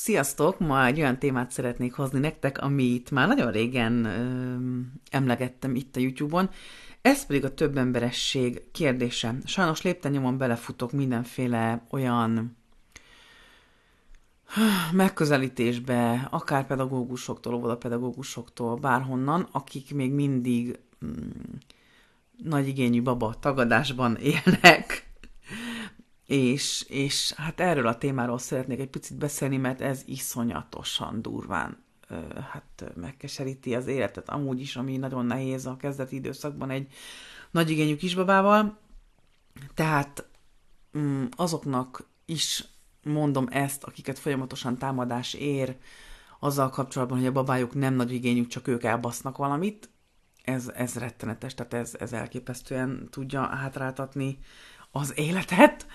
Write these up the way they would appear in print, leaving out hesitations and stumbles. Sziasztok! Ma egy olyan témát szeretnék hozni nektek, amit már nagyon régen emlegettem itt a YouTube-on. Ez pedig a több emberesség kérdése. Sajnos lépten-nyomon belefutok mindenféle olyan megközelítésbe, akár pedagógusoktól, óvodapedagógusoktól, bárhonnan, akik még mindig nagy igényű baba tagadásban élnek. És hát erről a témáról szeretnék egy picit beszélni, mert ez iszonyatosan durván megkeseríti az életet amúgy is, ami nagyon nehéz a kezdeti időszakban egy nagyigényű kisbabával. Tehát azoknak is mondom ezt, akiket folyamatosan támadás ér azzal kapcsolatban, hogy a babájuk nem nagyigényű, csak ők elbasznak valamit. Ez rettenetes, tehát ez elképesztően tudja hátráltatni az életet,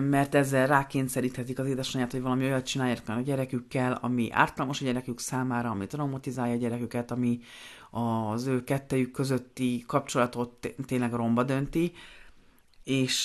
mert ezzel rákényszeríthetik az édesanyját, hogy valami olyat csinálják a gyerekükkel, ami ártalmas a gyerekük számára, ami traumatizálja a gyereküket, ami az ő kettejük közötti kapcsolatot tényleg romba dönti,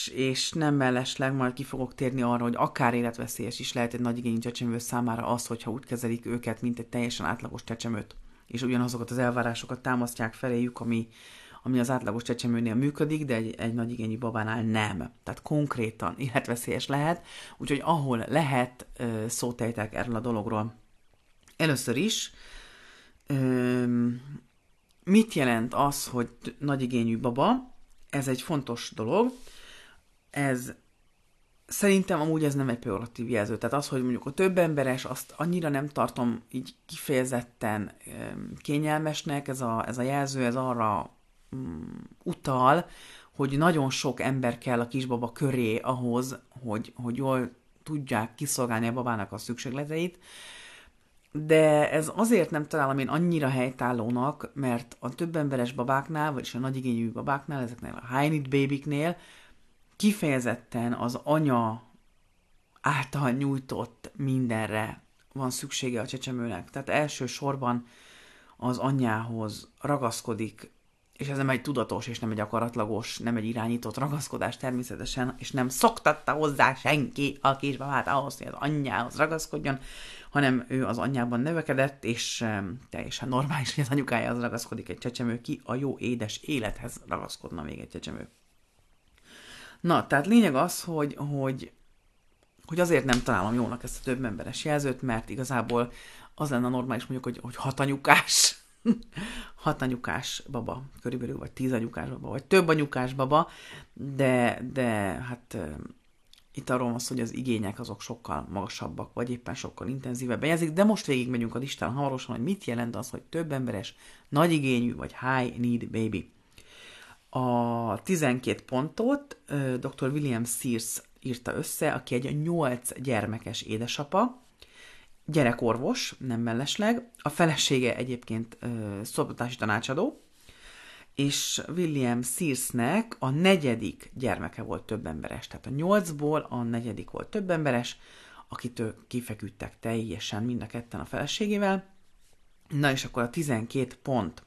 és nem mellesleg majd ki fogok térni arra, hogy akár életveszélyes is lehet egy nagyigényű csecsemő számára az, hogyha úgy kezelik őket, mint egy teljesen átlagos csecsemőt, és ugyanazokat az elvárásokat támasztják feléjük, ami az átlagos csecsemőnél működik, de egy nagyigényű babánál nem. Tehát konkrétan életveszélyes lehet, úgyhogy ahol lehet, szót ejtek erről a dologról. Először is, mit jelent az, hogy nagyigényű baba? Ez egy fontos dolog. Ez szerintem amúgy ez nem egy pejoratív jelző. Tehát az, hogy mondjuk a több emberes, azt annyira nem tartom így kifejezetten kényelmesnek. Ez a jelző, ez arra utal, hogy nagyon sok ember kell a kisbaba köré ahhoz, hogy jól tudják kiszolgálni a babának a szükségleteit, de ez azért nem találom én annyira helytállónak, mert a több emberes babáknál, vagyis a nagyigényű babáknál, ezeknél a high need babyknél kifejezetten az anya által nyújtott mindenre van szüksége a csecsemőnek. Tehát elsősorban az anyához ragaszkodik, és ez nem egy tudatos, és nem egy akaratlagos, nem egy irányított ragaszkodás természetesen, és nem szoktatta hozzá senki a kisbabát ahhoz, hogy az anyjához ragaszkodjon, hanem ő az anyjában növekedett, és teljesen normális, hogy az anyukájához ragaszkodik egy csecsemő, ki a jó édes élethez ragaszkodna még egy csecsemő. Na, tehát lényeg az, hogy azért nem találom jónak ezt a több emberes jelzőt, mert igazából az lenne normális mondjuk, hogy hatanyukás, 6 anyukás baba, körülbelül, vagy 10 anyukás baba, vagy több anyukás baba, de itt arról van szó, hogy az igények azok sokkal magasabbak, vagy éppen sokkal intenzívebben jelzik, de most végigmegyünk a listán hamarosan, hogy mit jelent az, hogy több emberes, nagyigényű, vagy high need baby. A 12 pontot dr. William Sears írta össze, aki egy 8 gyermekes édesapa, gyerekorvos, nem mellesleg, a felesége egyébként szoptatási tanácsadó, és William Searsnek a 4. gyermeke volt több emberes, tehát a 8-ból a 4. volt több emberes, akitől kifeküdtek teljesen mind a ketten a feleségével. Na és akkor a 12 pont.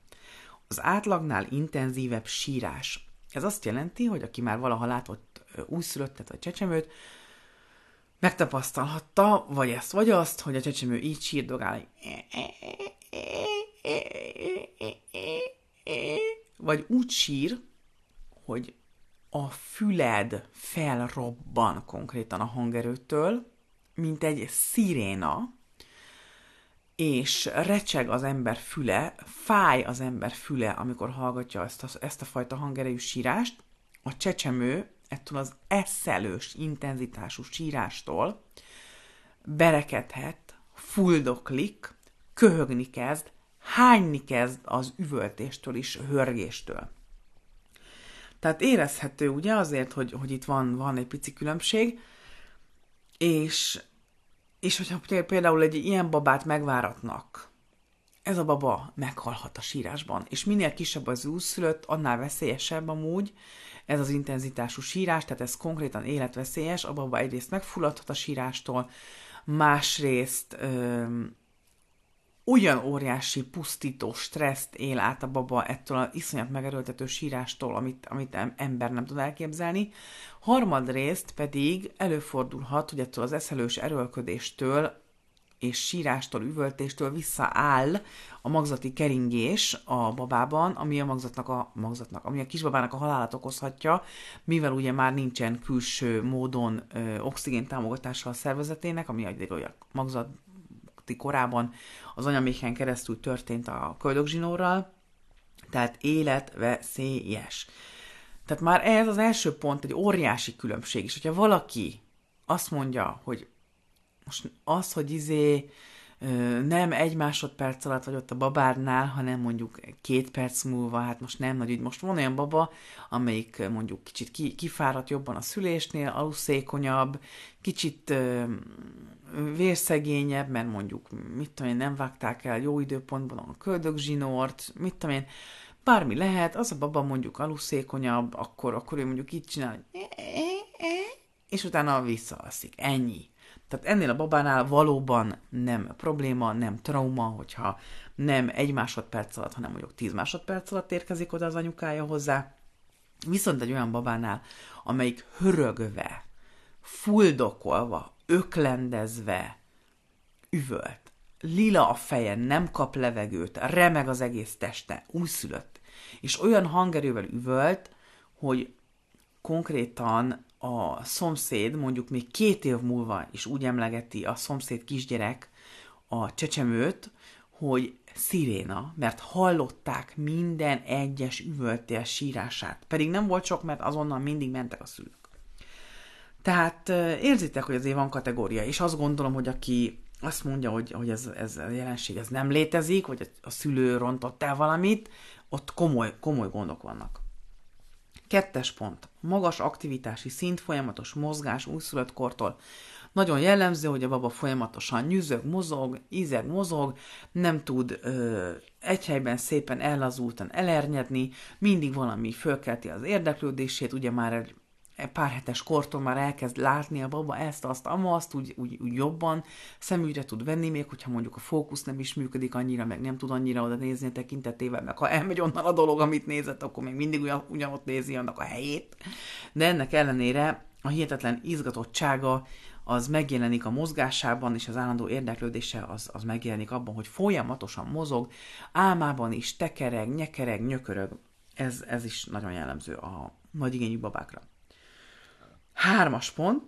Az átlagnál intenzívebb sírás. Ez azt jelenti, hogy aki már valaha látott újszülöttet vagy csecsemőt, megtapasztalhatta, vagy ezt, vagy azt, hogy a csecsemő így sírdogál, vagy úgy sír, hogy a füled felrobban konkrétan a hangerőtől, mint egy sziréna, és recseg az ember füle, fáj az ember füle, amikor hallgatja ezt a fajta hangerejű sírást, a csecsemő ettől az eszelős intenzitású sírástól berekedhet, fuldoklik, köhögni kezd, hányni kezd az üvöltéstől is, hörgéstől. Tehát érezhető ugye azért, hogy itt van egy pici különbség, és hogyha például egy ilyen babát megváratnak, ez a baba meghalhat a sírásban, és minél kisebb az újszülött, annál veszélyesebb amúgy ez az intenzitású sírás, tehát ez konkrétan életveszélyes, a baba egyrészt megfulladhat a sírástól, másrészt ugyan óriási pusztító stresszt él át a baba ettől az iszonyat megerőltető sírástól, amit ember nem tud elképzelni. Harmadrészt pedig előfordulhat, hogy ettől az eszelős erőlködéstől és sírástól, üvöltéstől visszaáll a magzati keringés a babában, ami ami a kisbabának a halálát okozhatja, mivel ugye már nincsen külső módon oxigén támogatása a szervezetének, ami a magzati korában az anyaméhen keresztül történt a köldökzsinórral, tehát életveszélyes. Tehát már ez az első pont egy óriási különbség is. Hogyha valaki azt mondja, hogy most az, hogy nem 1 másodperc alatt vagy ott a babádnál, hanem mondjuk 2 perc múlva, hát most nem nagy ügy. Most van olyan baba, amelyik mondjuk kicsit kifáradt jobban a szülésnél, aluszékonyabb, kicsit vérszegényebb, mert mondjuk, mit tudom én, nem vágták el jó időpontban a köldökzsinort, mit tudom én, bármi lehet, az a baba mondjuk aluszékonyabb, akkor ő mondjuk így csinál, és utána visszaalszik. Ennyi. Tehát ennél a babánál valóban nem probléma, nem trauma, hogyha nem 1 másodperc alatt, hanem mondjuk 10 másodperc alatt érkezik oda az anyukája hozzá. Viszont egy olyan babánál, amelyik hörögve, fuldokolva, öklendezve üvölt, lila a feje, nem kap levegőt, remeg az egész teste, újszülött, és olyan hangerővel üvölt, hogy konkrétan a szomszéd mondjuk még 2 év múlva is úgy emlegeti a szomszéd kisgyerek a csecsemőt, hogy sziréna, mert hallották minden egyes üvöltés sírását. Pedig nem volt sok, mert azonnal mindig mentek a szülők. Tehát érzitek, hogy azért van kategória, és azt gondolom, hogy aki azt mondja, hogy ez a jelenség ez nem létezik, vagy a szülő rontott el valamit, ott komoly gondok vannak. 2. pont. Magas aktivitási szint, folyamatos mozgás újszülött kortól. Nagyon jellemző, hogy a baba folyamatosan nyüzög, mozog, izeg, mozog, nem tud egy helyben szépen ellazultan elernyedni, mindig valami fölkelti az érdeklődését, ugye már egy pár hetes kortól már elkezd látni a baba ezt, azt, amazt, úgy jobban szemügyre tud venni, még hogyha mondjuk a fókusz nem is működik annyira, meg nem tud annyira oda nézni a tekintetével, meg ha elmegy onnan a dolog, amit nézett, akkor még mindig ugyanott nézi annak a helyét. De ennek ellenére a hihetetlen izgatottsága az megjelenik a mozgásában, és az állandó érdeklődése az megjelenik abban, hogy folyamatosan mozog, álmában is tekereg, nyekereg, nyökörög. Ez is nagyon jellemző a nagyigényű babákra. 3. pont,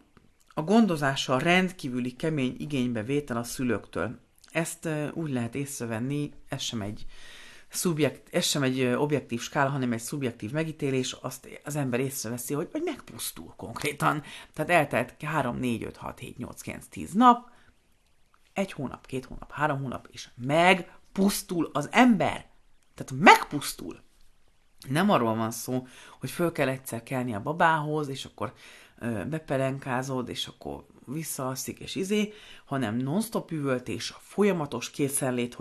a gondozása rendkívüli kemény igénybevétel a szülőktől. Ezt úgy lehet észrevenni, ez sem egy objektív skála, hanem egy szubjektív megítélés, azt az ember észreveszi, hogy megpusztul konkrétan. Tehát eltelt 3, 4, 5, 6, 7, 8, 9, 10 nap, 1 hónap, 2 hónap, 3 hónap, és megpusztul az ember. Tehát megpusztul. Nem arról van szó, hogy föl kell egyszer kelni a babához, és akkor bepelenkázod, és akkor visszaalszik, és hanem non-stop üvöltés, folyamatos készenlét,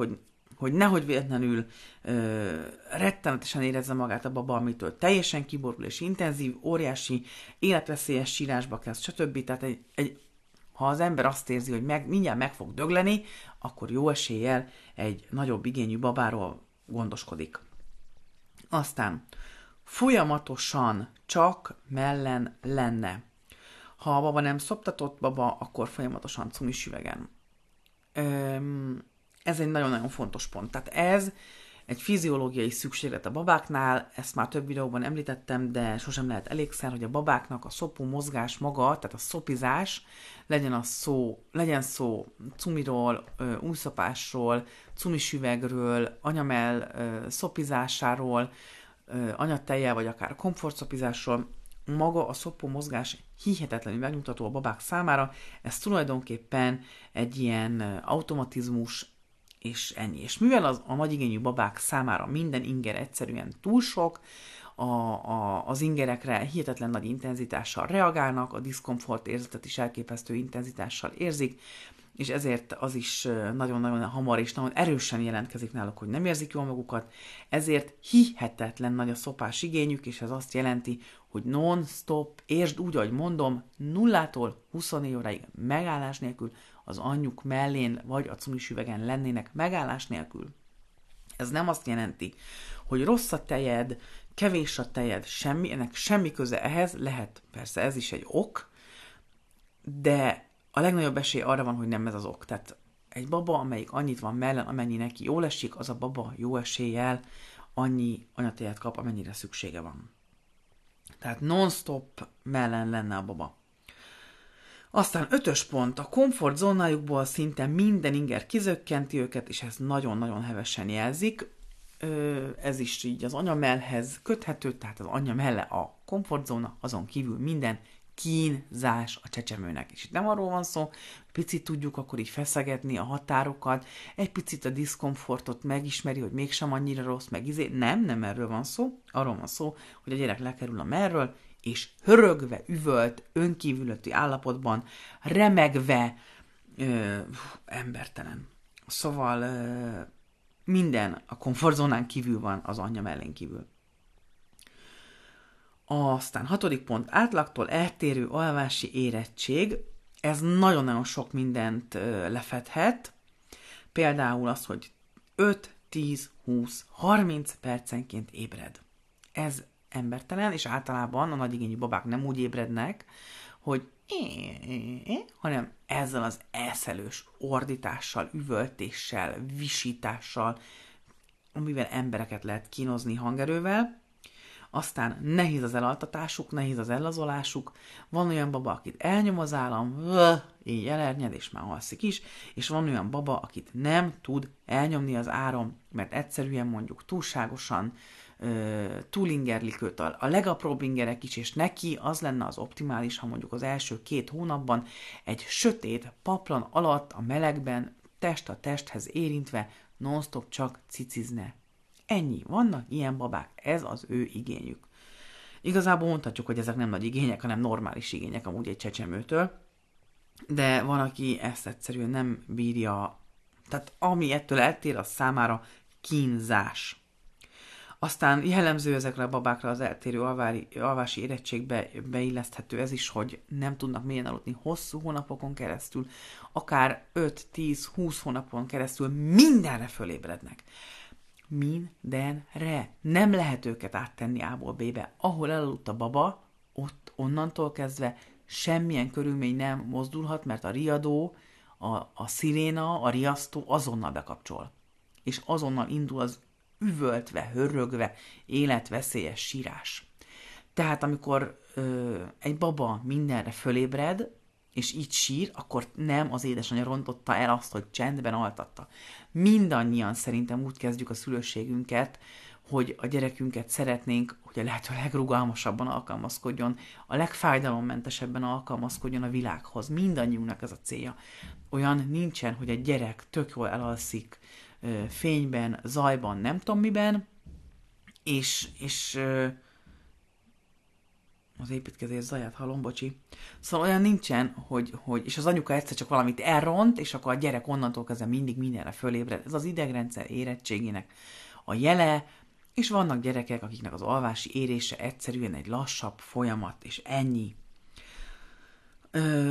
hogy nehogy véletlenül rettenetesen érezze magát a baba, amitől teljesen kiborul, és intenzív, óriási, életveszélyes sírásba kezd, stb. Tehát ha az ember azt érzi, hogy mindjárt meg fog dögleni, akkor jó eséllyel egy nagyobb igényű babáról gondoskodik. Aztán folyamatosan csak mellen lenne. Ha a baba nem szoptatott baba, akkor folyamatosan cumis üvegen. Ez egy nagyon-nagyon fontos pont. Tehát ez egy fiziológiai szükséglet a babáknál, ezt már több videóban említettem, de sosem lehet elégszer, hogy a babáknak a szopó mozgás maga, tehát a szopizás, legyen szó cumiról, újszapásról, cumis üvegről, anyamell szopizásáról, anyatejjel, vagy akár a komfortszopizásról, maga a szopó mozgás hihetetlenül megnyugtató a babák számára, ez tulajdonképpen egy ilyen automatizmus, és ennyi. És mivel a nagyigényű babák számára minden inger egyszerűen túl sok, az ingerekre hihetetlen nagy intenzitással reagálnak, a diszkomfort érzetet is elképesztő intenzitással érzik, és ezért az is nagyon-nagyon hamar és nagyon erősen jelentkezik náluk, hogy nem érzik jól magukat, ezért hihetetlen nagy a szopás igényük, és ez azt jelenti, hogy non-stop, értsd úgy, ahogy mondom, 0-24 óráig megállás nélkül az anyjuk mellén vagy a cumis üvegen lennének megállás nélkül. Ez nem azt jelenti, hogy rossz a tejed, kevés a tejed, ennek semmi köze ehhez, lehet persze ez is egy ok, de a legnagyobb esély arra van, hogy nem ez az ok. Tehát egy baba, amelyik annyit van mellen, amennyi neki jól esik, az a baba jó eséllyel annyi anyatejet kap, amennyire szüksége van. Tehát non-stop mellen lenne a baba. Aztán 5. pont, a komfortzónájukból szinte minden inger kizökkenti őket, és ez nagyon-nagyon hevesen jelzik. Ez is így az anyamellhez köthető, tehát az anya melle a komfortzóna, azon kívül minden kínzás a csecsemőnek. És itt nem arról van szó, picit tudjuk akkor így feszegetni a határokat, egy picit a diszkomfortot megismeri, hogy mégsem annyira rossz, meg izé. Nem erről van szó, arról van szó, hogy a gyerek lekerül a mellről, és hörögve, üvölt, önkívülötti állapotban, remegve, embertelen. Szóval minden a komfortzónán kívül van az anyja mellén kívül. Aztán 6. pont, átlagtól eltérő alvási érettség. Ez nagyon-nagyon sok mindent lefedhet. Például az, hogy 5, 10, 20, 30 percenként ébred. Ez embertelen, és általában a nagyigényű babák nem úgy ébrednek, hogy hanem ezzel az elszelős ordítással, üvöltéssel, visítással, amivel embereket lehet kínozni hangerővel. Aztán nehéz az elaltatásuk, nehéz az ellazolásuk, van olyan baba, akit elnyom az állam, így elernyed, és már alszik is, és van olyan baba, akit nem tud elnyomni az áram, mert egyszerűen mondjuk túlságosan túlingerlik őt a legapróbb ingerek is, és neki az lenne az optimális, ha mondjuk az első 2 hónapban egy sötét paplan alatt a melegben, test a testhez érintve, non-stop csak cicizne. Ennyi, vannak ilyen babák, ez az ő igényük. Igazából mondhatjuk, hogy ezek nem nagy igények, hanem normális igények amúgy egy csecsemőtől, de van, aki ezt egyszerűen nem bírja, tehát ami ettől eltér, az számára kínzás. Aztán jellemző ezekre a babákra az eltérő alvási érettségbe beilleszthető ez is, hogy nem tudnak mélyen aludni hosszú hónapokon keresztül, akár 5-10-20 hónapon keresztül mindenre fölébrednek. Mindenre. Nem lehet őket áttenni A-ból B-be. Ahol elaludt a baba, ott onnantól kezdve semmilyen körülmény nem mozdulhat, mert a riadó, a sziréna, a riasztó azonnal bekapcsol. És azonnal indul az üvöltve, hörögve, életveszélyes sírás. Tehát amikor egy baba mindenre fölébred, és így sír, akkor nem az édesanyja rontotta el azt, hogy csendben altatta. Mindannyian szerintem úgy kezdjük a szülőségünket, hogy a gyerekünket szeretnénk, hogy a lehető legrugalmasabban alkalmazkodjon, a legfájdalommentesebben alkalmazkodjon a világhoz. Mindannyiunknak ez a célja. Olyan nincsen, hogy a gyerek tök jól elalszik fényben, zajban, nem tudom miben, és az építkezés zaját hallom, bocsi. Szóval olyan nincsen, hogy és az anyuka egyszer csak valamit elront, és akkor a gyerek onnantól kezdve mindig mindenre fölébred. Ez az idegrendszer érettségének a jele, és vannak gyerekek, akiknek az alvási érése egyszerűen egy lassabb folyamat, és ennyi.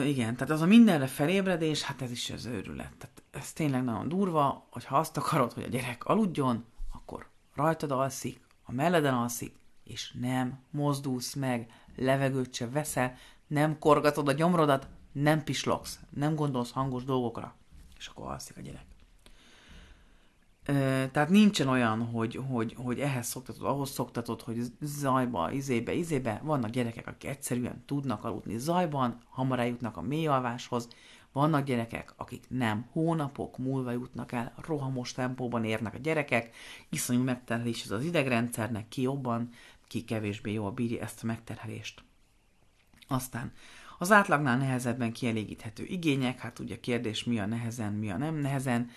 Igen, tehát az a mindenre felébredés, hát ez is az őrület. Tehát ez tényleg nagyon durva, hogy ha azt akarod, hogy a gyerek aludjon, akkor rajtad alszik, a melleden alszik, és nem mozdulsz meg, levegőt se veszel, nem korgatod a gyomrodat, nem pislogsz, nem gondolsz hangos dolgokra, és akkor alszik a gyerek. Tehát nincsen olyan, hogy ehhez szoktatod, ahhoz szoktatod, hogy zajba, izébe, vannak gyerekek, akik egyszerűen tudnak aludni zajban, hamar eljutnak a mély alváshoz, vannak gyerekek, akik nem, hónapok múlva jutnak el, rohamos tempóban érnek a gyerekek, iszonyú megterhelés ez az idegrendszernek, ki jobban, ki kevésbé jól bírja ezt a megterhelést. Aztán az átlagnál nehezebben kielégíthető igények, hát ugye kérdés mi a nehezen, mi a nem nehezen,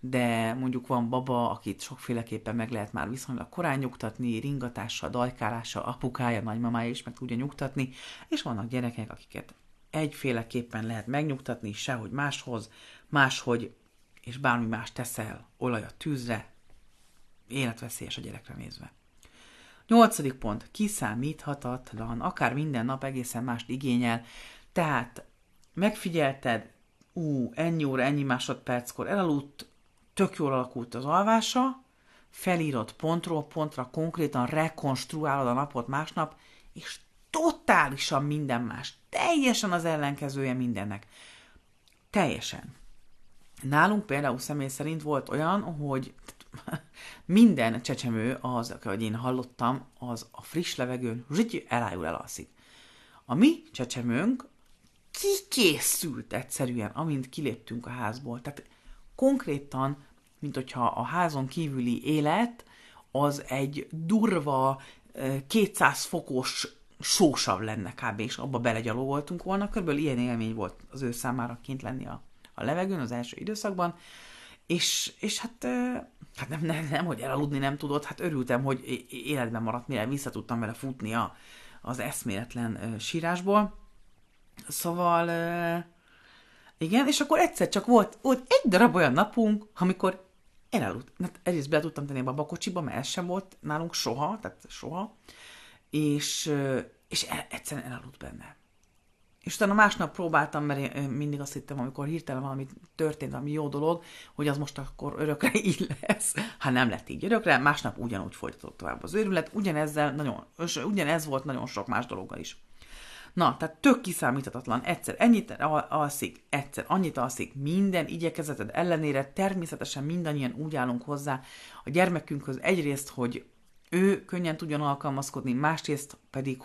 de mondjuk van baba, akit sokféleképpen meg lehet már viszonylag korán nyugtatni, ringatással, dajkálással, apukája, nagymamája is meg tudja nyugtatni, és vannak gyerekek, akiket egyféleképpen lehet megnyugtatni, sehogy máshoz, máshogy, és bármi más teszel, olaj a tűzre, életveszélyes a gyerekre nézve. 8. pont, kiszámíthatatlan, akár minden nap egészen mást igényel, tehát megfigyelted, ennyi óra, ennyi másodperckor elaludt, tök jól alakult az alvása, felírod pontról pontra, konkrétan rekonstruálod a napot másnap, és totálisan minden más. Teljesen az ellenkezője mindennek. Teljesen. Nálunk például személy szerint volt olyan, hogy minden csecsemő, az, ahogy én hallottam, az a friss levegőn elájul, elalszik. A mi csecsemőnk kikészült egyszerűen, amint kiléptünk a házból. Tehát konkrétan, mint hogyha a házon kívüli élet az egy durva, 200 fokos sósav lenne kb. És abba belegyalogoltunk volna. Körülbelül ilyen élmény volt az ő számára kint lenni a levegőn az első időszakban. És hát nem, hogy elaludni nem tudott, hát örültem, hogy életben maradt, mire vissza tudtam vele futni az eszméletlen sírásból. Szóval, igen, és akkor egyszer csak volt egy darab olyan napunk, amikor elaludtam. Hát egyrészt bele tudtam tenni a babakocsiba, mert ez sem volt nálunk soha, tehát soha, és egyszerűen elaludt benne. És utána másnap próbáltam, mert én mindig azt hittem, amikor hirtelen valami történt, valami jó dolog, hogy az most akkor örökre így lesz. Hát nem lett így örökre, másnap ugyanúgy folytatott tovább az őrület, ugyanez volt nagyon sok más dologgal is. Na, tehát tök kiszámíthatatlan, egyszer ennyit alszik, egyszer annyit alszik, minden igyekezeted ellenére, természetesen mindannyian úgy állunk hozzá a gyermekünkhöz, egyrészt, hogy ő könnyen tudjon alkalmazkodni, másrészt pedig,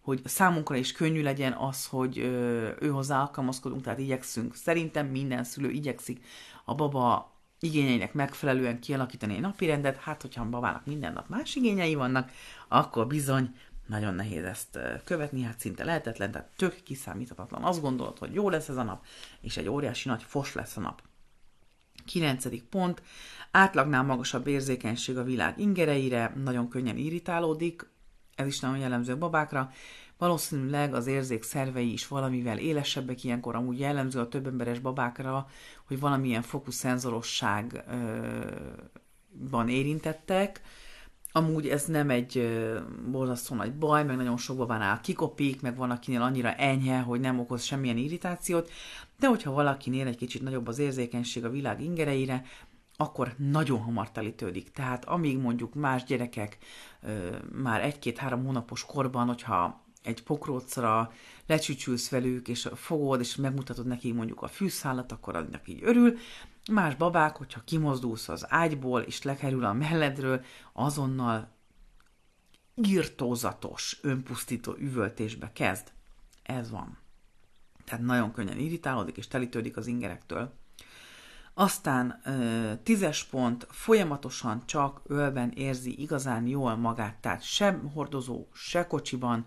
hogy számunkra is könnyű legyen az, hogy ő hozzá alkalmazkodunk, tehát igyekszünk. Szerintem minden szülő igyekszik a baba igényeinek megfelelően kialakítani egy napirendet, hát hogyha a babának minden nap más igényei vannak, akkor bizony nagyon nehéz ezt követni, hát szinte lehetetlen, tehát tök kiszámíthatatlan. Azt gondolod, hogy jó lesz ez a nap, és egy óriási nagy fos lesz a nap. 9. pont, átlagnál magasabb érzékenység a világ ingereire, nagyon könnyen irritálódik, ez is nagyon jellemző a babákra. Valószínűleg az érzékszervei is valamivel élesebbek, ilyenkor amúgy jellemző a többemberes babákra, hogy valamilyen fokú szenzorosságban érintettek. Amúgy ez nem egy borzasztó nagy baj, meg nagyon sok babánál kikopik, meg van akinél annyira enyhe, hogy nem okoz semmilyen irritációt, de hogyha valakinél egy kicsit nagyobb az érzékenység a világ ingereire, akkor nagyon hamar telítődik. Tehát amíg mondjuk más gyerekek már 1-2-3 hónapos korban, hogyha egy pokrócra lecsücsülsz velük, és fogod, és megmutatod neki mondjuk a fűszálat, akkor annak így örül. Más babák, hogyha kimozdulsz az ágyból, és lekerül a melledről, azonnal irtózatos, önpusztító üvöltésbe kezd. Ez van. Tehát nagyon könnyen irritálódik, és telítődik az ingerektől. Aztán 10. pont, folyamatosan csak ölben érzi igazán jól magát, tehát sem hordozó, se kocsiban,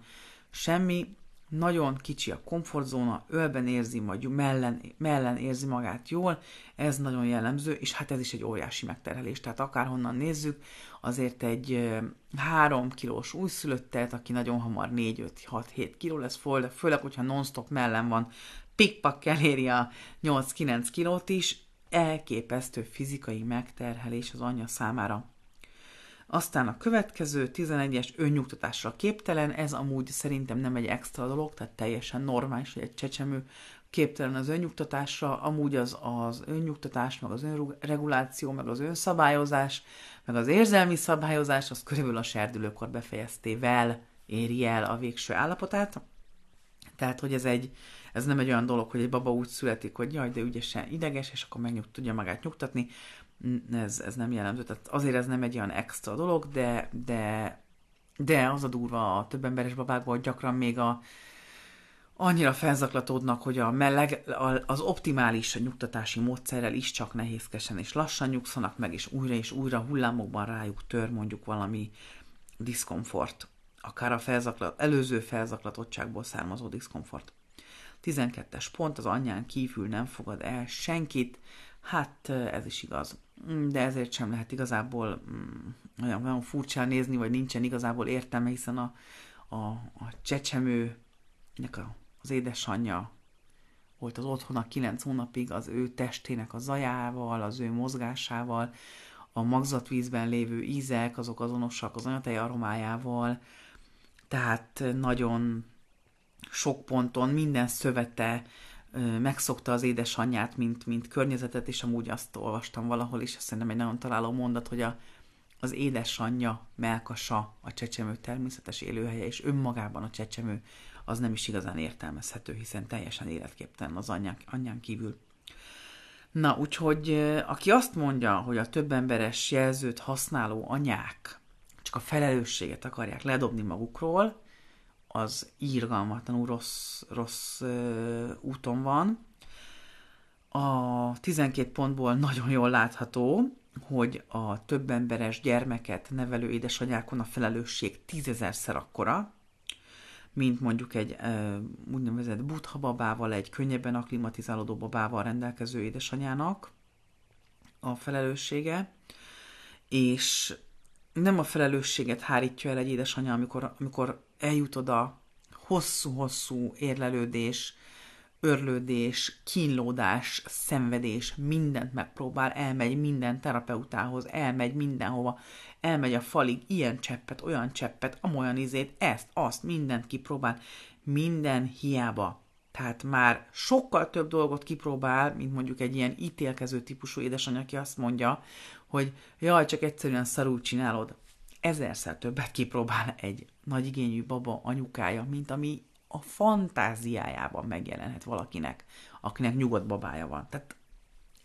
semmi, nagyon kicsi a komfortzóna, ölben érzi, majd mellen érzi magát jól, ez nagyon jellemző, és hát ez is egy óriási megterhelés, tehát akárhonnan nézzük, azért egy 3 kilós újszülöttet, aki nagyon hamar 4-5-6-7 kiló lesz, főleg, hogyha non-stop mellen van, pikpak eléri a 8-9 kilót is, elképesztő fizikai megterhelés az anyja számára. Aztán a következő 11-es önnyugtatásra képtelen, ez amúgy szerintem nem egy extra dolog, tehát teljesen normális, hogy egy csecsemő képtelen az önnyugtatásra, amúgy az önnyugtatás, meg az önreguláció, meg az önszabályozás, meg az érzelmi szabályozás, az körülbelül a serdülőkor befejeztével éri el a végső állapotát. Tehát, hogy ez nem egy olyan dolog, hogy egy baba úgy születik, hogy jaj, de ügyesen ideges, és akkor meg tudja magát nyugtatni. Ez nem jellemző. Tehát azért ez nem egy olyan extra dolog, de az a durva a többemberes babákban, hogy gyakran még annyira felzaklatódnak, hogy az optimális nyugtatási módszerrel is csak nehézkesen és lassan nyugszanak meg, és újra hullámokban rájuk tör mondjuk valami diszkomfort. Akár a előző felzaklatottságból származó diszkomfort. 12-es pont, az anyján kívül nem fogad el senkit, hát ez is igaz, de ezért sem lehet igazából olyan furcsán nézni, vagy nincsen igazából értelme, hiszen a csecsemőnek az édesanyja volt az otthona 9 hónapig, az ő testének a zajával, az ő mozgásával, a magzatvízben lévő ízek, azok azonosak az anyatej aromájával, tehát nagyon sok ponton minden szövete megszokta az édesanyját, mint környezetet, és amúgy azt olvastam valahol, és szerintem egy nagyon találó mondat, hogy az édesanyja mellkasa a csecsemő természetes élőhelye, és önmagában a csecsemő az nem is igazán értelmezhető, hiszen teljesen életképtelen az anyján kívül. Na, úgyhogy aki azt mondja, hogy a több emberes jelzőt használó anyák csak a felelősséget akarják ledobni magukról, az irgalmatlanul rossz úton van. A 12 pontból nagyon jól látható, hogy a több emberes gyermeket nevelő édesanyákon a felelősség 10.000-szer akkora, mint mondjuk egy úgynevezett buddha babával, egy könnyebben akklimatizálódó babával rendelkező édesanyának a felelőssége, és nem a felelősséget hárítja el egy édesanyja, amikor eljut oda hosszú-hosszú érlelődés, örlődés, kínlódás, szenvedés, mindent megpróbál, elmegy minden terapeutához, elmegy mindenhova, elmegy a falig, ilyen cseppet, olyan cseppet, amolyan izét, ezt, azt, mindent kipróbál, minden hiába. Tehát már sokkal több dolgot kipróbál, mint mondjuk egy ilyen ítélkező típusú édesanyja, aki azt mondja, hogy jaj, csak egyszerűen szarul csinálod. 1000-szer többet kipróbál egy nagyigényű baba anyukája, mint ami a fantáziájában megjelenhet valakinek, akinek nyugodt babája van. Tehát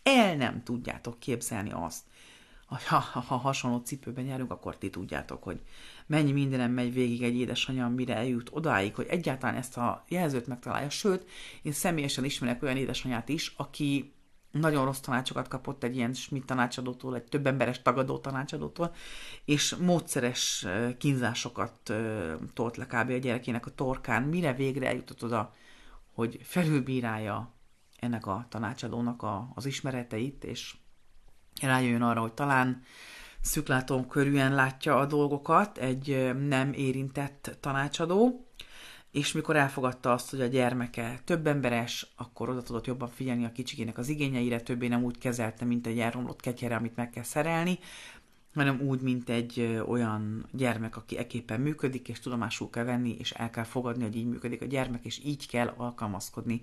el nem tudjátok képzelni azt, hogy ha hasonló cipőben járunk, akkor ti tudjátok, hogy mennyi mindenem megy végig egy édesanyja, mire eljut odáig, hogy egyáltalán ezt a jelzőt megtalálja. Sőt, én személyesen ismerek olyan édesanyát is, aki nagyon rossz tanácsokat kapott egy ilyen Schmidt tanácsadótól, egy több emberes tagadó tanácsadótól, és módszeres kínzásokat tolt le kb. A gyerekének a torkán, mire végre eljutott oda, hogy felülbírálja ennek a tanácsadónak az ismereteit, és rájöjjön arra, hogy talán szűkláton körülön látja a dolgokat egy nem érintett tanácsadó, és mikor elfogadta azt, hogy a gyermeke több emberes, akkor oda tudott jobban figyelni a kicsikének az igényeire, többé nem úgy kezelte, mint egy elromlott ketyere, amit meg kell szerelni, hanem úgy, mint egy olyan gyermek, aki ekképpen működik, és tudomásul kell venni, és el kell fogadni, hogy így működik a gyermek, és így kell alkalmazkodni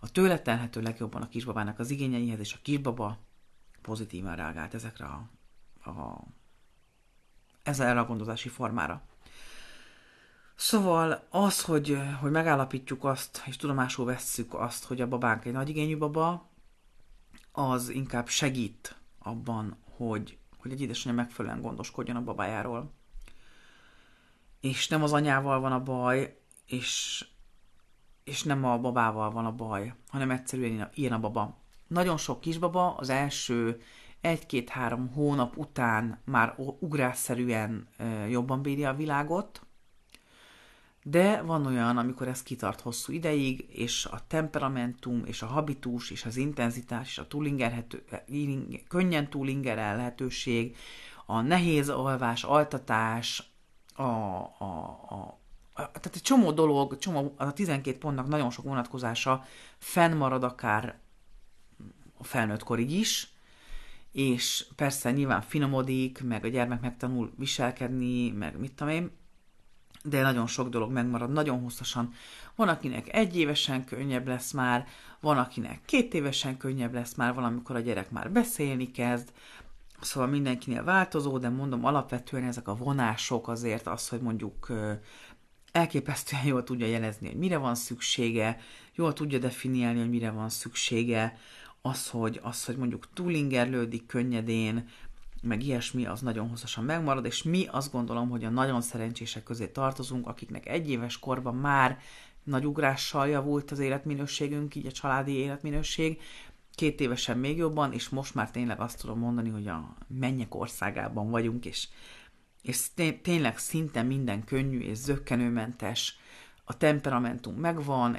a tőle telhető legjobban a kisbabának az igényeihez, és a kisbaba pozitívan reagált ezekre a gondozási formára. Szóval az, hogy megállapítjuk azt, és tudomásul vesszük azt, hogy a babánk egy nagyigényű baba, az inkább segít abban, hogy egy édesanyja megfelelően gondoskodjon a babájáról. És nem az anyával van a baj, és nem a babával van a baj, hanem egyszerűen ilyen a baba. Nagyon sok kisbaba az első 1-2-3 hónap után már ugrásszerűen jobban bírja a világot, de van olyan, amikor ez kitart hosszú ideig, és a temperamentum, és a habitus, és az intenzitás, és a könnyen túlingerelhetőség, a nehéz alvás, altatás, tehát egy csomó dolog, a 12 pontnak nagyon sok vonatkozása fennmarad akár a felnőttkorig is, és persze nyilván finomodik, meg a gyermek megtanul viselkedni, meg mit tudom én, de nagyon sok dolog megmarad, nagyon hosszasan. Van, akinek 1 évesen könnyebb lesz már, van, akinek 2 évesen könnyebb lesz már, valamikor a gyerek már beszélni kezd, szóval mindenkinél változó, de mondom, alapvetően ezek a vonások azért az, hogy mondjuk elképesztően jól tudja jelezni, hogy mire van szüksége, jól tudja definiálni, hogy mire van szüksége, az, hogy mondjuk túlingerlődik könnyedén, meg ilyesmi, az nagyon hosszasan megmarad, és mi azt gondolom, hogy a nagyon szerencsések közé tartozunk, akiknek 1 éves korban már nagy ugrással javult az életminőségünk, így a családi életminőség, 2 évesen még jobban, és most már tényleg azt tudom mondani, hogy a mennyek országában vagyunk, és tényleg szinte minden könnyű és zökkenőmentes, a temperamentum megvan,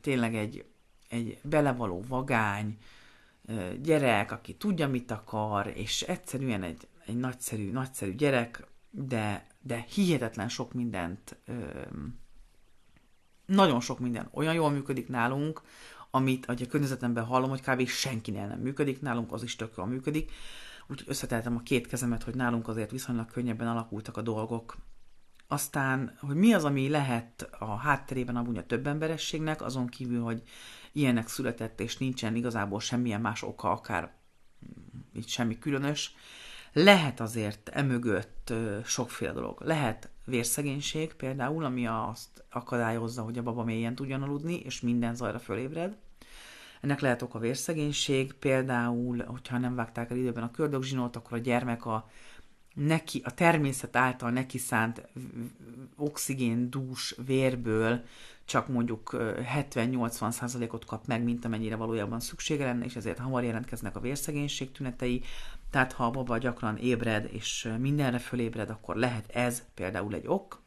tényleg egy belevaló vagány gyerek, aki tudja, mit akar, és egyszerűen egy nagyszerű gyerek, de hihetetlen sok mindent, nagyon sok minden olyan jól működik nálunk, amit a környezetemben hallom, hogy kb. Senkinél nem működik, nálunk az is tök jól működik. Úgyhogy összeteltem a 2 kezemet, hogy nálunk azért viszonylag könnyebben alakultak a dolgok. Aztán, hogy mi az, ami lehet a hátterében amúgy a több emberességnek, azon kívül, hogy ilyenek született, és nincsen igazából semmilyen más oka, akár így semmi különös, lehet azért emögött sokféle dolog. Lehet vérszegénység például, ami azt akadályozza, hogy a baba mélyen tudjon aludni, és minden zajra fölébred. Ennek lehet oka vérszegénység, például, hogyha nem vágták el időben a köldökzsinót, akkor a gyermek a természet által neki szánt oxigéndús vérből csak mondjuk 70-80%-ot kap meg, mint amennyire valójában szüksége lenne, és ezért hamar jelentkeznek a vérszegénység tünetei. Tehát ha a baba gyakran ébred, és mindenre fölébred, akkor lehet ez például egy ok.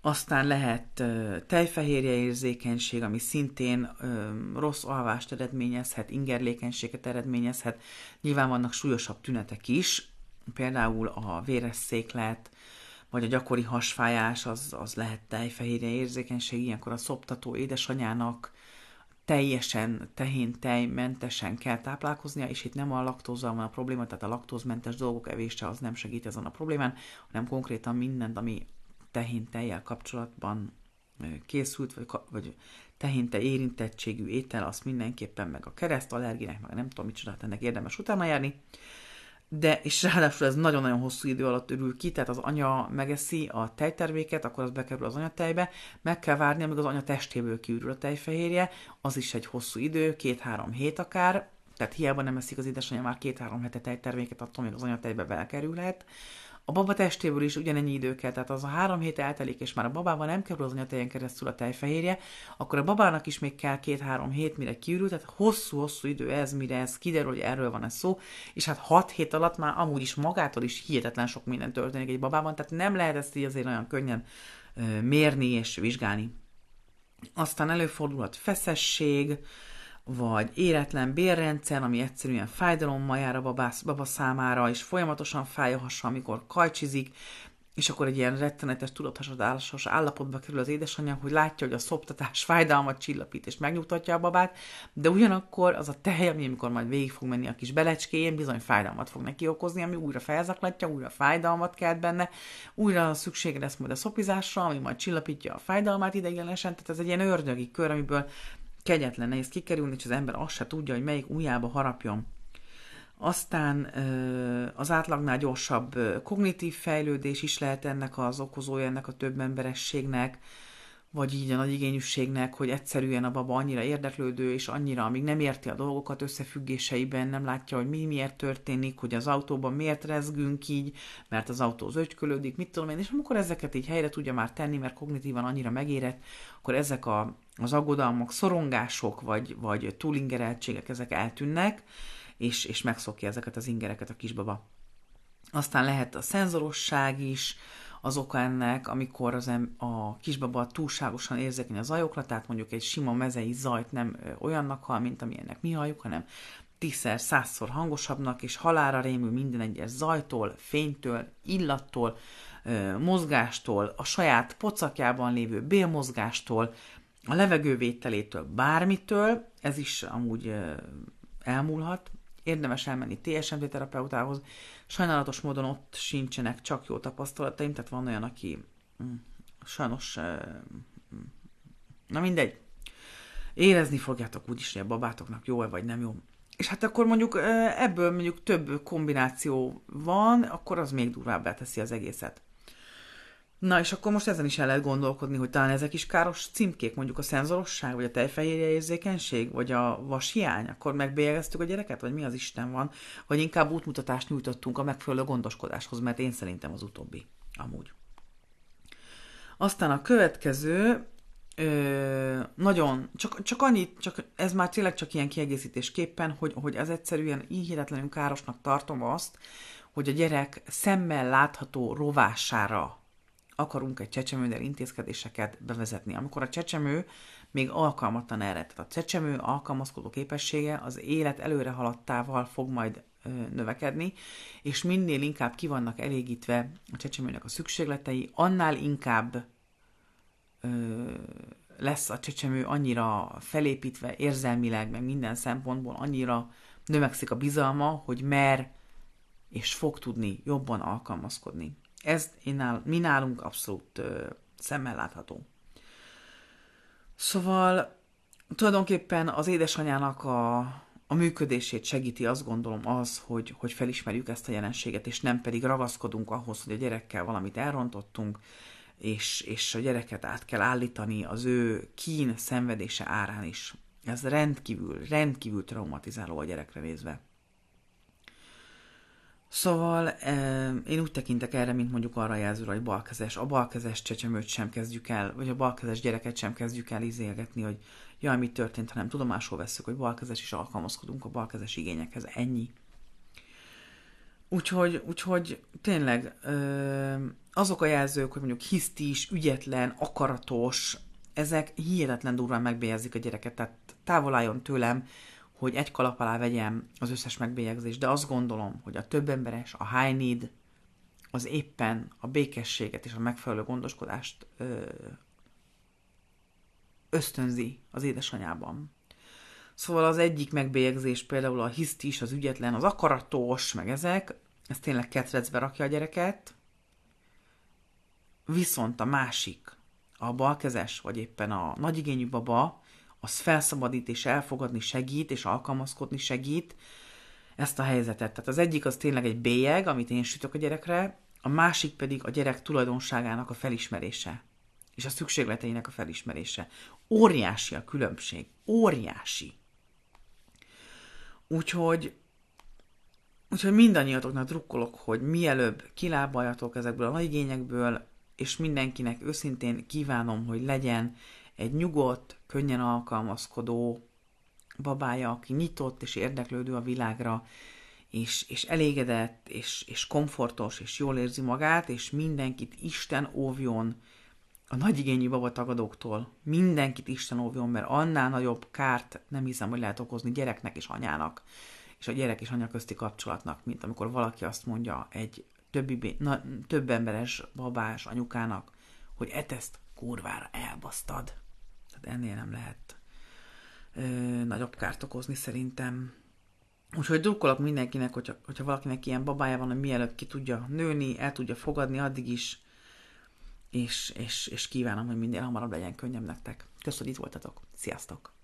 Aztán lehet tejfehérje érzékenység, ami szintén rossz alvást eredményezhet, ingerlékenységet eredményezhet. Nyilván vannak súlyosabb tünetek is, például a véresszéklet, vagy a gyakori hasfájás, az lehet tejfehérje érzékenység, ilyenkor a szoptató édesanyának teljesen tehén tejmentesen kell táplálkoznia, és itt nem a laktózzal van a probléma, tehát a laktózmentes dolgok evése az nem segít ezen a problémán, hanem konkrétan mindent, ami tehén tejjel kapcsolatban készült, vagy tehén tej érintettségű étel, azt mindenképpen, meg a keresztallergiának, meg nem tudom micsoda, ennek érdemes utána járni. De, és ráadásul ez nagyon-nagyon hosszú idő alatt ürül ki, tehát az anya megeszi a tejterméket, akkor az bekerül az anyatejbe, meg kell várni, amíg az anya testéből kiürül a tejfehérje, az is egy hosszú idő, 2-3 hét akár, tehát hiába nem eszik az édesanyja már 2-3 hete tejterméket, attól még az anyatejbe belkerülhet. A baba testéből is ugyanennyi idő kell, tehát az a 3 hét eltelik, és már a babában nem kerül az anyatejen keresztül a tejfehérje, akkor a babának is még kell 2-3 hét, mire kiürül, tehát hosszú-hosszú idő ez, mire ez kiderül, hogy erről van ez szó, és hát 6 hét alatt már amúgy is magától is hihetetlen sok minden történik egy babában, tehát nem lehet ezt így azért olyan könnyen mérni és vizsgálni. Aztán előfordulhat feszesség, vagy éretlen bélrendszer, ami egyszerűen fájdalommal jár a baba számára, és folyamatosan fáj a hasa, amikor kajcsizik, és akkor egy ilyen rettenetes, tudathasadásos állapotba kerül az édesanyja, hogy látja, hogy a szoptatás fájdalmat csillapít, és megnyugtatja a babát, de ugyanakkor az a tej, ami amikor majd végig fog menni a kis belecskéjén, bizony fájdalmat fog neki okozni, ami újra felzaklatja, újra fájdalmat kelt benne, újra szüksége lesz majd a szopizásra, ami majd csillapítja a fájdalmát ideiglenesen, tehát ez egy ilyen ördögi kör, amiből kegyetlen nehéz kikerülni, és az ember azt se tudja, hogy melyik ujjába harapjon. Aztán az átlagnál gyorsabb kognitív fejlődés is lehet ennek az okozója, ennek a több emberességnek, vagy így a nagy igényűségnek, hogy egyszerűen a baba annyira érdeklődő, és annyira, amíg nem érti a dolgokat összefüggéseiben, nem látja, hogy mi miért történik, hogy az autóban miért rezgünk így, mert az autó zögykölődik, mit tudom én, és amikor ezeket így helyre tudja már tenni, mert kognitívan annyira megérett, akkor ezek az aggodalmak, szorongások, vagy túlingereltségek, ezek eltűnnek, és megszokja ezeket az ingereket a kisbaba. Aztán lehet a szenzorosság is, az oka ennek, amikor a kisbaba túlságosan érzékeny a zajokra, tehát mondjuk egy sima mezei zajt nem olyannak hall, mint amilyennek mi halljuk, hanem 10-100-szor hangosabbnak, és halálra rémül minden egyes zajtól, fénytől, illattól, mozgástól, a saját pocakjában lévő bélmozgástól, a levegővételétől, bármitől, ez is amúgy elmúlhat, érdemes elmenni TSMT terapeutához. Sajnálatos módon ott sincsenek csak jó tapasztalataim, tehát van olyan, aki sajnos, na mindegy, érezni fogjátok úgyis, hogy a babátoknak jó vagy nem jó. És hát akkor mondjuk ebből mondjuk több kombináció van, akkor az még durvábbá teszi az egészet. Na, és akkor most ezen is el lehet gondolkodni, hogy talán ezek is káros címkék, mondjuk a szenzorosság, vagy a tejfehérje érzékenység, vagy a vashiány, akkor megbélyegeztük a gyereket, vagy mi az Isten van, vagy inkább útmutatást nyújtottunk a megfelelő gondoskodáshoz, mert én szerintem az utóbbi, amúgy. Aztán a következő, nagyon, csak annyit, ez már tényleg csak ilyen kiegészítésképpen, hogy az egyszerűen hihetetlenül károsnak tartom azt, hogy a gyerek szemmel látható rovására akarunk egy csecsemőnél intézkedéseket bevezetni. Amikor a csecsemő még alkalmatlan erre, tehát a csecsemő alkalmazkodó képessége az élet előre haladtával fog majd növekedni, és minél inkább ki vannak elégítve a csecsemőnek a szükségletei, annál inkább lesz a csecsemő annyira felépítve érzelmileg, meg minden szempontból annyira növekszik a bizalma, hogy mer és fog tudni jobban alkalmazkodni. Ez mi nálunk abszolút szemmel látható. Szóval tulajdonképpen az édesanyának a működését segíti, azt gondolom, az, hogy felismerjük ezt a jelenséget, és nem pedig ragaszkodunk ahhoz, hogy a gyerekkel valamit elrontottunk, és a gyereket át kell állítani az ő kín szenvedése árán is. Ez rendkívül traumatizáló a gyerekre nézve. Szóval én úgy tekintek erre, mint mondjuk arra a jelzőre, hogy balkezes. A balkezes csecsemőt sem kezdjük el, vagy a balkezes gyereket sem kezdjük el izélgetni, hogy jaj, mi történt, hanem tudomásul vesszük, hogy balkezes, is alkalmazkodunk a balkezes igényekhez. Ennyi. Úgyhogy tényleg azok a jelzők, hogy mondjuk hisztis, ügyetlen, akaratos, ezek hihetetlen durván megbélyezik a gyereket. Tehát távol álljon tőlem, hogy egy kalap alá vegyem az összes megbélyegzést, de azt gondolom, hogy a több emberes, a high need, az éppen a békességet és a megfelelő gondoskodást ösztönzi az édesanyában. Szóval az egyik megbélyegzés, például a hisztis, az ügyetlen, az akaratos, meg ezek, ez tényleg ketrecbe rakja a gyereket, viszont a másik, a balkezes, vagy éppen a nagyigényű baba, az felszabadít és elfogadni segít, és alkalmazkodni segít ezt a helyzetet. Tehát az egyik az tényleg egy bélyeg, amit én sütök a gyerekre, a másik pedig a gyerek tulajdonságának a felismerése, és a szükségleteinek a felismerése. Óriási a különbség. Óriási. Úgyhogy mindannyiatoknak drukkolok, hogy mielőbb kilábaljatok ezekből a nagy igényekből, és mindenkinek őszintén kívánom, hogy legyen egy nyugodt, könnyen alkalmazkodó babája, aki nyitott és érdeklődő a világra, és elégedett, és komfortos, és jól érzi magát, és mindenkit Isten óvjon a nagyigényű babatagadóktól. Mindenkit Isten óvjon, mert annál nagyobb kárt nem hiszem, hogy lehet okozni gyereknek és anyának, és a gyerek és anya közti kapcsolatnak, mint amikor valaki azt mondja egy több emberes babás anyukának, hogy ezt kurvára elbasztad. Tehát ennél nem lehet nagyobb kárt okozni szerintem. Úgyhogy drukkolok mindenkinek, hogyha valakinek ilyen babája van, hogy mielőbb ki tudja nőni, el tudja fogadni addig is, és kívánom, hogy minél hamarabb legyen könnyebb nektek. Köszönöm, hogy itt voltatok. Sziasztok!